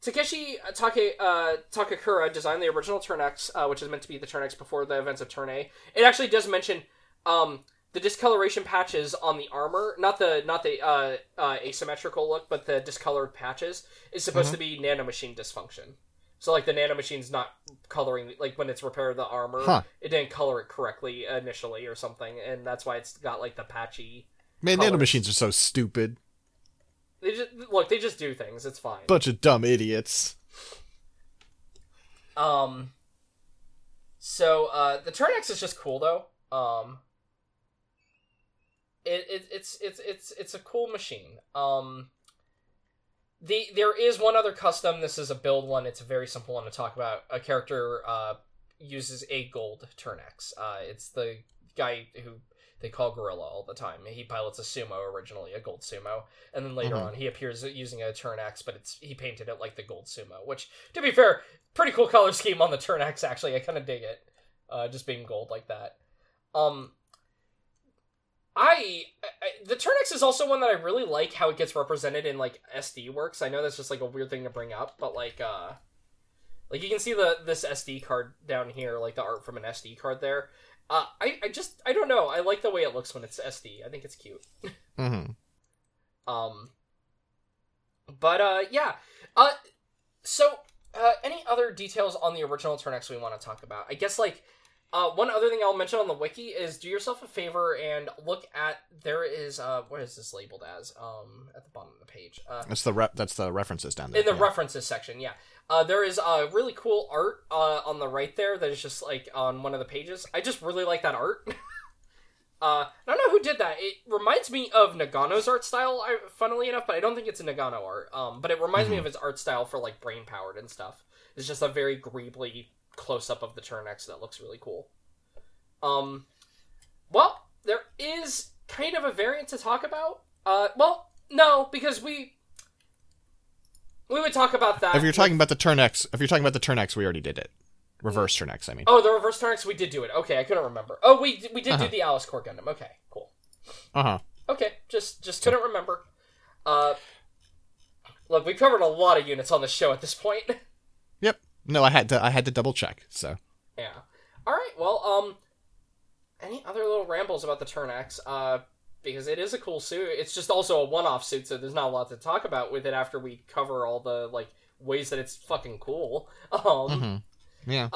Takeshi Takakura designed the original Turn X, which is meant to be the Turn X before the events of Turn A. It actually does mention the discoloration patches on the armor, not the asymmetrical look, but the discolored patches is supposed to be nanomachine dysfunction. So, like, the nanomachine's not coloring, like, when it's repaired the armor, it didn't color it correctly initially or something, and that's why it's got, like, the patchy. Man, colors. Nanomachines are so stupid. They just do things. It's fine. Bunch of dumb idiots. So the Turn X is just cool, though. It's a cool machine. There is one other custom. This is a build one. It's a very simple one to talk about. A character uses a gold Turn X. It's the guy who they call Gorilla all the time. He pilots a sumo originally, a gold sumo, and then later on he appears using a Turn X, but he painted it like the gold sumo, which, to be fair, pretty cool color scheme on the Turn X, actually. I kind of dig it, just being gold like that. The Turn X is also one that I really like how it gets represented in, like, SD works. I know that's just, like, a weird thing to bring up, but, like, you can see this SD card down here, like, the art from an SD card there. I don't know. I like the way it looks when it's SD. I think it's cute. So, any other details on the original Turn X we want to talk about? I guess, like, one other thing I'll mention on the wiki is do yourself a favor and look at, there is, what is this labeled as? At the bottom of the page. That's the references down there. In the references section, yeah. There is really cool art on the right there that is just, like, on one of the pages. I just really like that art. I don't know who did that. It reminds me of Nagano's art style, funnily enough, but I don't think it's a Nagano art. But it reminds me of his art style for, like, Brain Powered and stuff. It's just a very greebly close-up of the Turn X that looks really cool. Well, there is kind of a variant to talk about. Because we would talk about that. If you're talking about the Turn X, we already did it. Reverse Turn X, I mean. Oh, the reverse Turn X, we did do it. Okay, I couldn't remember. Oh, we did do the Alice Core Gundam. Okay, cool. Okay, just couldn't remember. Look, we covered a lot of units on the show at this point. Yep. No, I had to double check. So. Yeah. All right. Well, any other little rambles about the Turn X? because it is a cool suit. It's just also a one-off suit, so there's not a lot to talk about with it after we cover all the, like, ways that it's fucking cool. Yeah.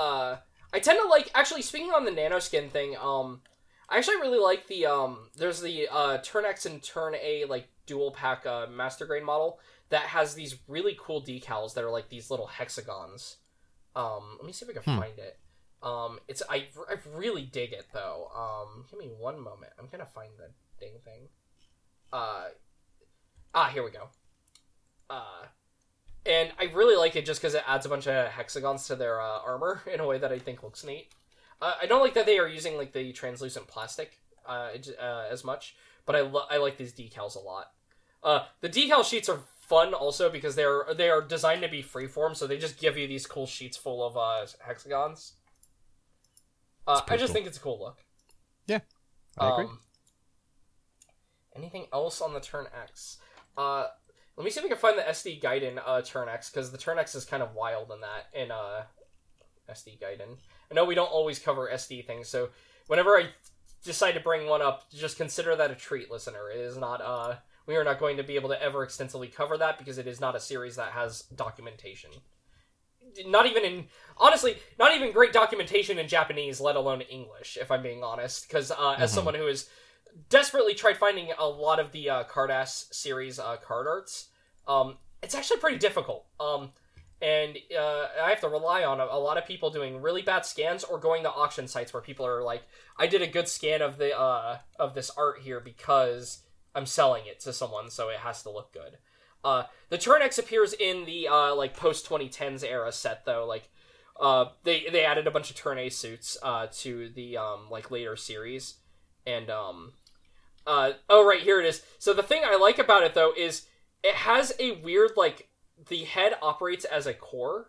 I tend to like, actually, speaking on the nanoskin thing, I actually really like the, there's the, Turn X and Turn A, like, dual pack, Master Grade model that has these really cool decals that are, like, these little hexagons. Let me see if I can find it. It's, I really dig it, though. Give me one moment. I'm gonna find the dang thing. Here we go. And I really like it just because it adds a bunch of hexagons to their armor in a way that I think looks neat. I don't like that they are using, like, the translucent plastic as much, but I like these decals a lot. The decal sheets are fun also because they are designed to be freeform, so they just give you these cool sheets full of hexagons. I just think it's a cool look. Yeah, I agree. Anything else on the Turn X? Let me see if I can find the SD Gaiden Turn X, because the Turn X is kind of wild in that, in SD Gaiden. I know we don't always cover SD things, so whenever I decide to bring one up, just consider that a treat, listener. It is not, we are not going to be able to ever extensively cover that, because it is not a series that has documentation. Not even great documentation in Japanese, let alone English, if I'm being honest, because as someone who has desperately tried finding a lot of the Card-Ass series card arts, it's actually pretty difficult, and I have to rely on a lot of people doing really bad scans or going to auction sites where people are like, I did a good scan of the of this art here because I'm selling it to someone, so it has to look good. The Turn X appears in the, post-2010s era set, though. They added a bunch of Turn A suits, to the, later series. And, oh, right, here it is. So the thing I like about it, though, is it has a weird, the head operates as a core.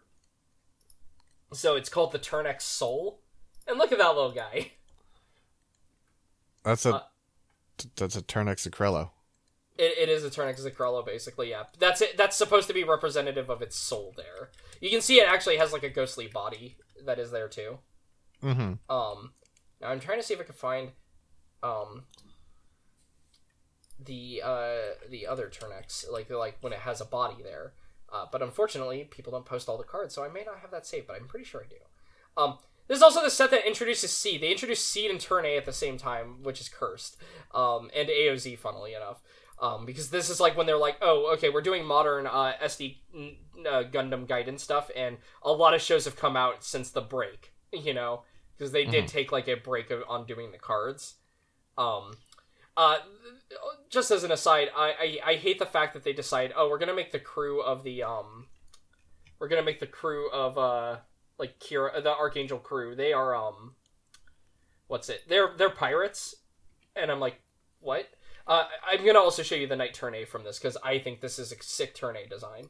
So it's called the Turn X Soul. And look at that little guy. That's a Turn X Acrello. It is a Turn X Acrello, basically, yeah. That's it. That's supposed to be representative of its soul there. You can see it actually has, a ghostly body that is there, too. Mm-hmm. Now I'm trying to see if I can find, the other Turn X, when it has a body there. But unfortunately, people don't post all the cards, so I may not have that saved, but I'm pretty sure I do. This is also the set that introduces Seed. They introduced Seed and Turn A at the same time, which is cursed. And AOZ, funnily enough. Because this is when they're like, oh, okay, we're doing modern SD Gundam Gaiden stuff, and a lot of shows have come out since the break, because they did take a break on doing the cards. Just as an aside, I hate the fact that they decide, oh, we're gonna make the crew of the Kira, the Archangel crew. They are They're pirates, and I'm like, what? I'm going to also show you the Knight Turn A from this, because I think this is a sick Turn A design.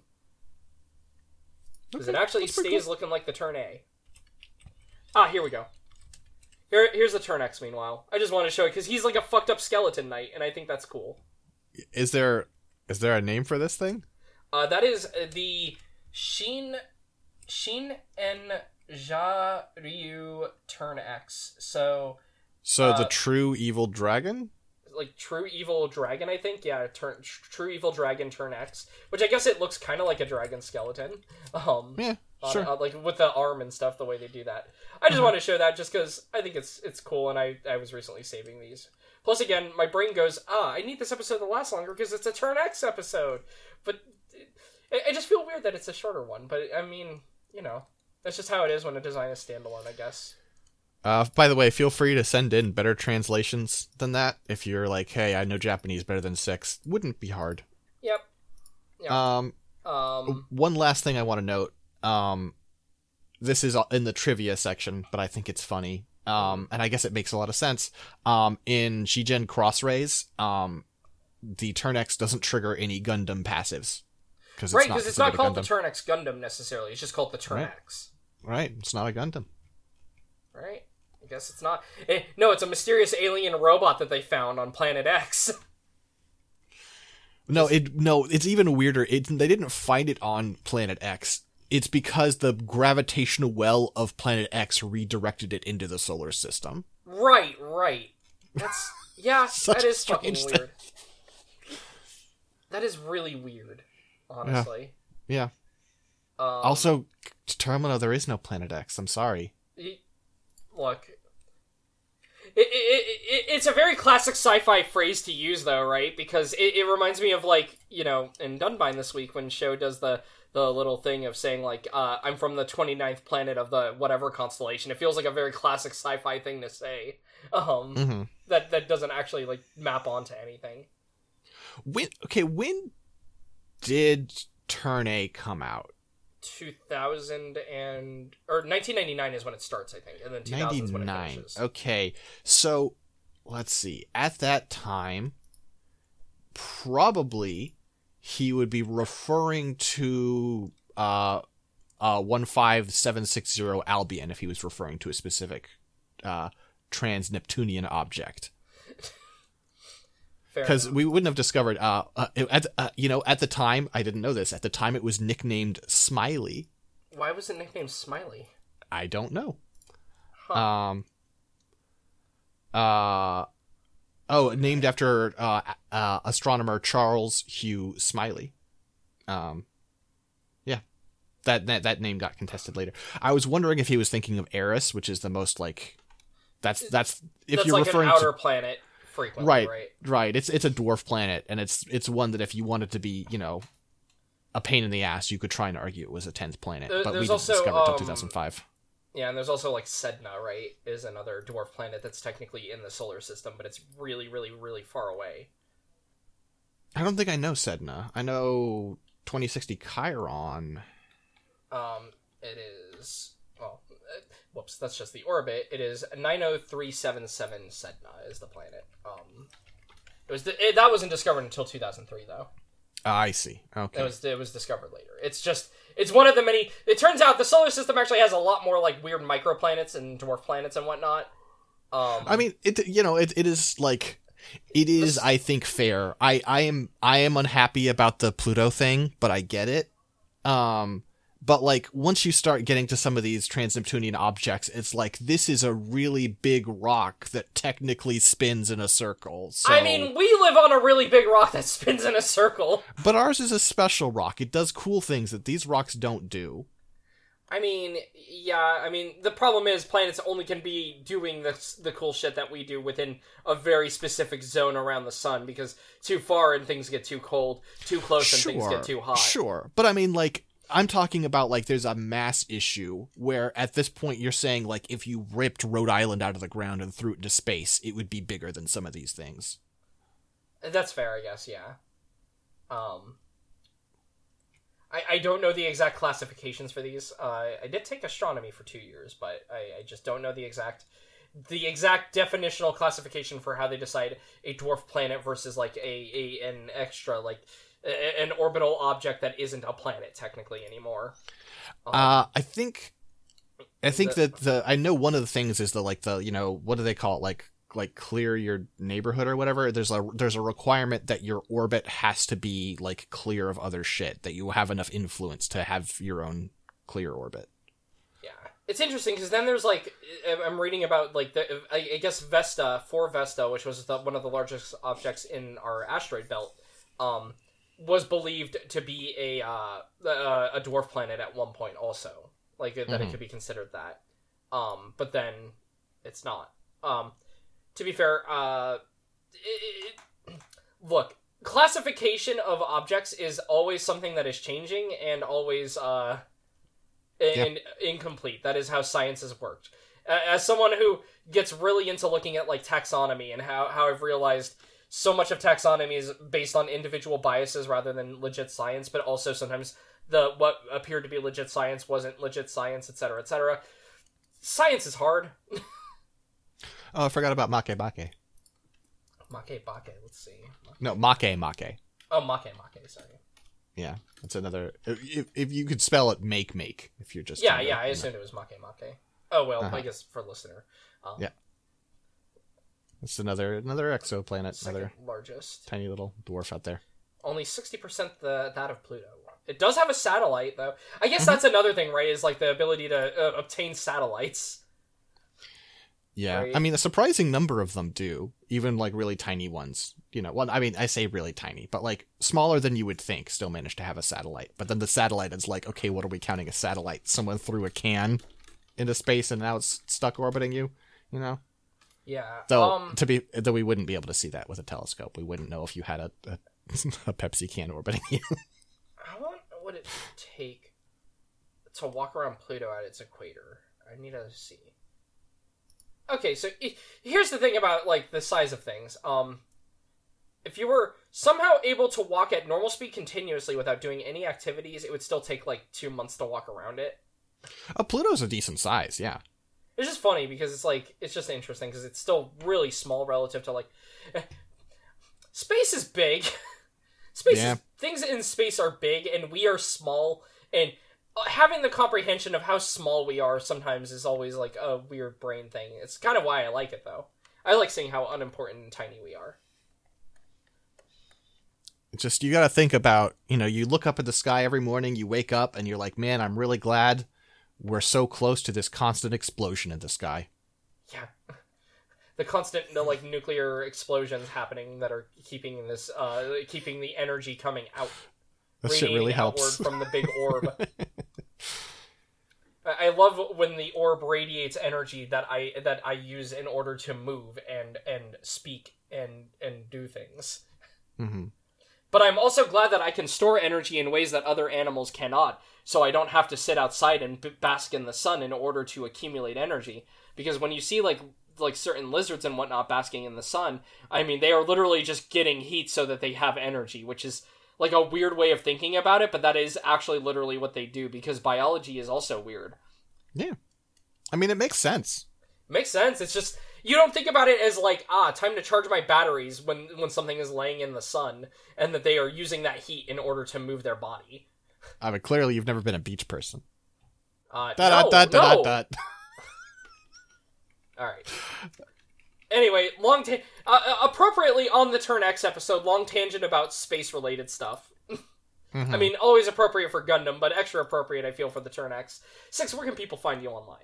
Because it actually stays cool, looking like the Turn A. Here we go. Here's the Turn X, meanwhile. I just wanted to show it, because he's a fucked up skeleton knight, and I think that's cool. Is there a name for this thing? That is the Shin en Ja Ryu Turn X. So the true evil dragon? True Evil Dragon, I think. Yeah, True Evil Dragon Turn X, which I guess it looks kind of like a dragon skeleton. Yeah, sure. With the arm and stuff, the way they do that. I just want to show that just because I think it's cool, and I was recently saving these. Plus, again, my brain goes, I need this episode to last longer because it's a Turn X episode. But I just feel weird that it's a shorter one. But, I mean, that's just how it is when a design is standalone, I guess. By the way, feel free to send in better translations than that. If you're hey, I know Japanese better than Six, wouldn't be hard. Yep. One last thing I want to note. This is in the trivia section, but I think it's funny. And I guess it makes a lot of sense. In Shigen Cross Rays, the Turn X doesn't trigger any Gundam passives. Right, because it's not called the Turn X Gundam necessarily. It's just called the Turn X. Right, it's not a Gundam. Right. I guess it's not. No, it's a mysterious alien robot that they found on Planet X. It's even weirder. They didn't find it on Planet X. It's because the gravitational well of Planet X redirected it into the solar system. Right. That's yeah. That is fucking weird. That is really weird. Honestly. Yeah. Also, Termino, there is no Planet X. I'm sorry. Look. It's a very classic sci-fi phrase to use, though, right? Because it reminds me of, like, you know, in Dunbine this week when Sho does the little thing of saying, like, I'm from the 29th planet of the whatever constellation. It feels like a very classic sci-fi thing to say that doesn't actually, like, map onto anything. When did Turn A come out? 1999 is when it starts, I think, and then 2000 is when it finishes. Okay, so let's see. At that time, probably he would be referring to 15760 Albion if he was referring to a specific trans-Neptunian object. Because we wouldn't have discovered, at the time, I didn't know this. At the time, it was nicknamed Smiley. Why was it nicknamed Smiley? I don't know. Huh. Named after astronomer Charles Hugh Smiley. Yeah, that name got contested later. I was wondering if he was thinking of Eris, which is the most like. That's you're like referring an outer planet. Frequently, right. It's a dwarf planet, and it's one that if you wanted to be, you know, a pain in the ass, you could try and argue it was a 10th planet, but we didn't discover it until 2005. Yeah, and there's also, like, Sedna, right, is another dwarf planet that's technically in the solar system, but it's really, really, really far away. I don't think I know Sedna. I know 2060 Chiron. It is... well, whoops, that's just the orbit. It is 90377 Sedna is the planet. That wasn't discovered until 2003 though. I see. Okay. It was discovered later. It's one of the many. It turns out the solar system actually has a lot more like weird microplanets and dwarf planets and whatnot. I mean, it is. I think fair. I am unhappy about the Pluto thing, but I get it. But, like, once you start getting to some of these trans-Neptunian objects, it's like, this is a really big rock that technically spins in a circle. So... I mean, we live on a really big rock that spins in a circle. But ours is a special rock. It does cool things that these rocks don't do. I mean, yeah, the problem is planets only can be doing the cool shit that we do within a very specific zone around the sun, because too far and things get too cold, too close and things get too hot. Sure, but I mean, like... I'm talking about, like, there's a mass issue where at this point you're saying, like, if you ripped Rhode Island out of the ground and threw it into space, it would be bigger than some of these things. That's fair, I guess, yeah. I don't know the exact classifications for these. I did take astronomy for 2 years, but I just don't know the exact definitional classification for how they decide a dwarf planet versus, like, an extra, like... an orbital object that isn't a planet technically anymore. I think that I know one of the things is what do they call it? Like clear your neighborhood or whatever. There's a requirement that your orbit has to be like clear of other shit, that you have enough influence to have your own clear orbit. Yeah. It's interesting because then there's like, I'm reading about like the, I guess Vesta, which was one of the largest objects in our asteroid belt. Was believed to be a dwarf planet at one point also. Like, that it could be considered that. But then, it's not. To be fair, look, classification of objects is always something that is changing and always incomplete. That is how science has worked. As someone who gets really into looking at, like, taxonomy and how I've realized... so much of taxonomy is based on individual biases rather than legit science, but also sometimes what appeared to be legit science wasn't legit science, etc., etc. Science is hard. Oh, I forgot about Makemake. Makemake, let's see. No, Makemake. Oh, Makemake, sorry. Yeah, that's another... If you could spell it, make, if you're just... Yeah, I assumed it was Makemake. Oh, well, I guess for listener. Yeah. It's another exoplanet, another largest, tiny little dwarf out there. Only 60% that of Pluto. It does have a satellite, though. I guess that's another thing, right? Is like the ability to obtain satellites. Yeah. Right? I mean, a surprising number of them do, even like really tiny ones. You know, well, I mean, I say really tiny, but like smaller than you would think still manage to have a satellite. But then the satellite is like, okay, what are we counting a satellite? Someone threw a can into space and now it's stuck orbiting you, you know? Yeah. So though we wouldn't be able to see that with a telescope. We wouldn't know if you had a Pepsi can orbiting you. How long would it take to walk around Pluto at its equator? I need to see. Okay, so here's the thing about like the size of things. If you were somehow able to walk at normal speed continuously without doing any activities, it would still take like 2 months to walk around it. Pluto's a decent size, yeah. It's just funny because it's like, it's just interesting because it's still really small relative to like, space is big. Things in space are big and we are small, and having the comprehension of how small we are sometimes is always like a weird brain thing. It's kind of why I like it though. I like seeing how unimportant and tiny we are. Just, you got to think about, you know, you look up at the sky every morning, you wake up and you're like, man, I'm really glad we're so close to this constant explosion in the sky. Yeah. The constant, like, nuclear explosions happening that are keeping this, keeping the energy coming out. That shit really helps. From the big orb. I love when the orb radiates energy that I use in order to move and speak and do things. Mm-hmm. But I'm also glad that I can store energy in ways that other animals cannot, so I don't have to sit outside and bask in the sun in order to accumulate energy. Because when you see, like certain lizards and whatnot basking in the sun, I mean, they are literally just getting heat so that they have energy, which is, like, a weird way of thinking about it, but that is actually literally what they do, because biology is also weird. Yeah. I mean, it makes sense. Makes sense. It's just, you don't think about it as like, time to charge my batteries when something is laying in the sun, and that they are using that heat in order to move their body. I mean, clearly you've never been a beach person. All right. Anyway, appropriately on the Turn X episode, long tangent about space-related stuff. Mm-hmm. I mean, always appropriate for Gundam, but extra appropriate, I feel, for the Turn X. Six, where can people find you online?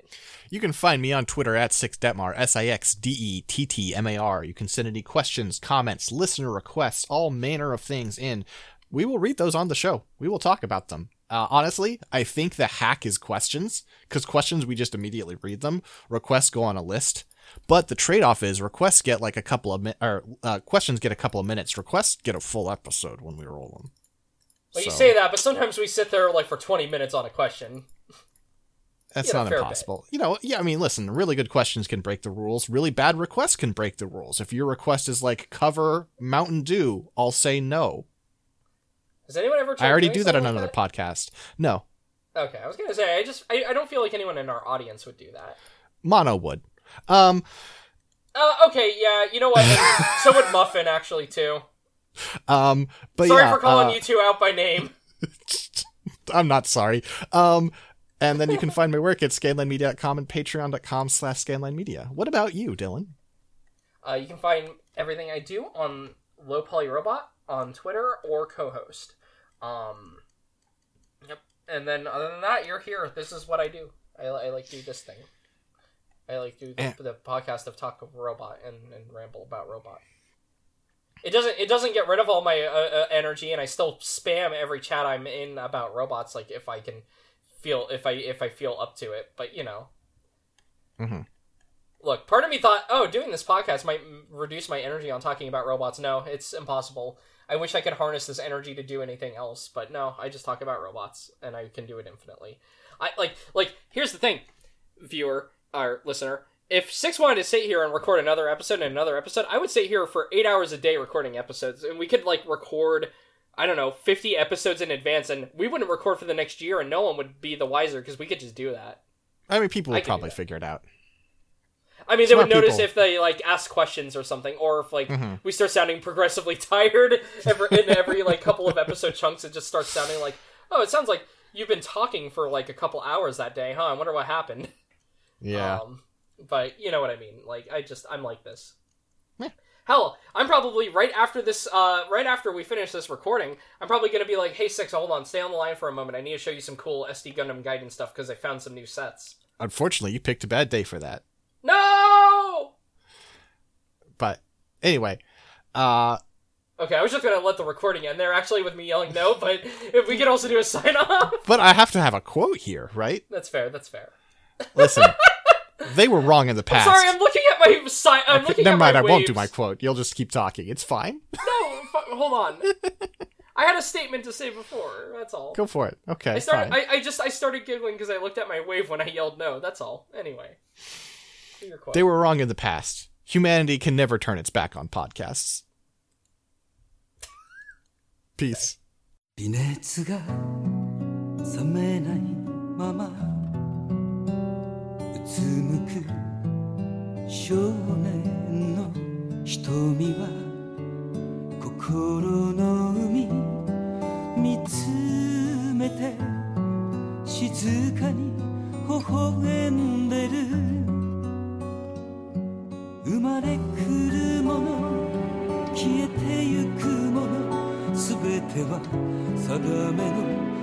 You can find me on Twitter at @SixDetmar, SIXDETTMAR. You can send any questions, comments, listener requests, all manner of things in. We will read those on the show. We will talk about them. Honestly, I think the hack is questions, because questions, we just immediately read them. Requests go on a list. But the trade-off is requests get like a couple of questions get a couple of minutes. Requests get a full episode when we roll them. Well, you say that, but sometimes we sit there like for 20 minutes on a question. That's not impossible. You know, yeah, I mean, listen, really good questions can break the rules. Really bad requests can break the rules. If your request is like, cover Mountain Dew, I'll say no. Has anyone ever tried? I already do that on another podcast. No. Okay, I was going to say, I don't feel like anyone in our audience would do that. Mono would. Okay, yeah, you know what? So would Muffin, actually, too. But sorry for calling you two out by name. I'm not sorry. And then you can find my work at scanlinemedia.com and patreon.com/scanlinemedia. What about you, Dylan? You can find everything I do on Low Poly Robot on Twitter or co-host. Yep. And then other than that, you're here. This is what I do. I like to do this thing. I like to do the podcast of Talk of Robot and ramble about Robot. It doesn't get rid of all my energy, and I still spam every chat I'm in about robots. Like if I feel up to it, but you know. Mm-hmm. Look, part of me thought, doing this podcast might reduce my energy on talking about robots. No, it's impossible. I wish I could harness this energy to do anything else, but no, I just talk about robots, and I can do it infinitely. I here's the thing, viewer or listener. If Six wanted to sit here and record another episode, I would sit here for 8 hours a day recording episodes, and we could, like, record, I don't know, 50 episodes in advance, and we wouldn't record for the next year, and no one would be the wiser, because we could just do that. I mean, people would probably figure it out. I mean, smart they would notice people. If they, like, ask questions or something, or if, like, we start sounding progressively tired in every like, couple of episode chunks, it just starts sounding like, it sounds like you've been talking for, like, a couple hours that day, huh? I wonder what happened. Yeah. But you know what I mean. Like, I'm like this. Yeah. Hell, I'm probably right after we finish this recording, I'm probably going to be like, hey, Six, hold on, stay on the line for a moment. I need to show you some cool SD Gundam Gaiden stuff because I found some new sets. Unfortunately, you picked a bad day for that. No! Anyway. Okay, I was just going to let the recording end there, actually, with me yelling no, but if we could also do a sign-off. But I have to have a quote here, right? That's fair, that's fair. Listen, they were wrong in the past. I'm sorry, I'm looking at my sign. Never mind, I won't do my quote. You'll just keep talking. It's fine. No, hold on. I had a statement to say before, that's all. Go for it. Okay, I started giggling because I looked at my wave when I yelled no, that's all. Anyway. Your quote. They were wrong in the past. Humanity can never turn its back on podcasts. Peace. 生まれ来るもの消えてゆくもの全ては定めの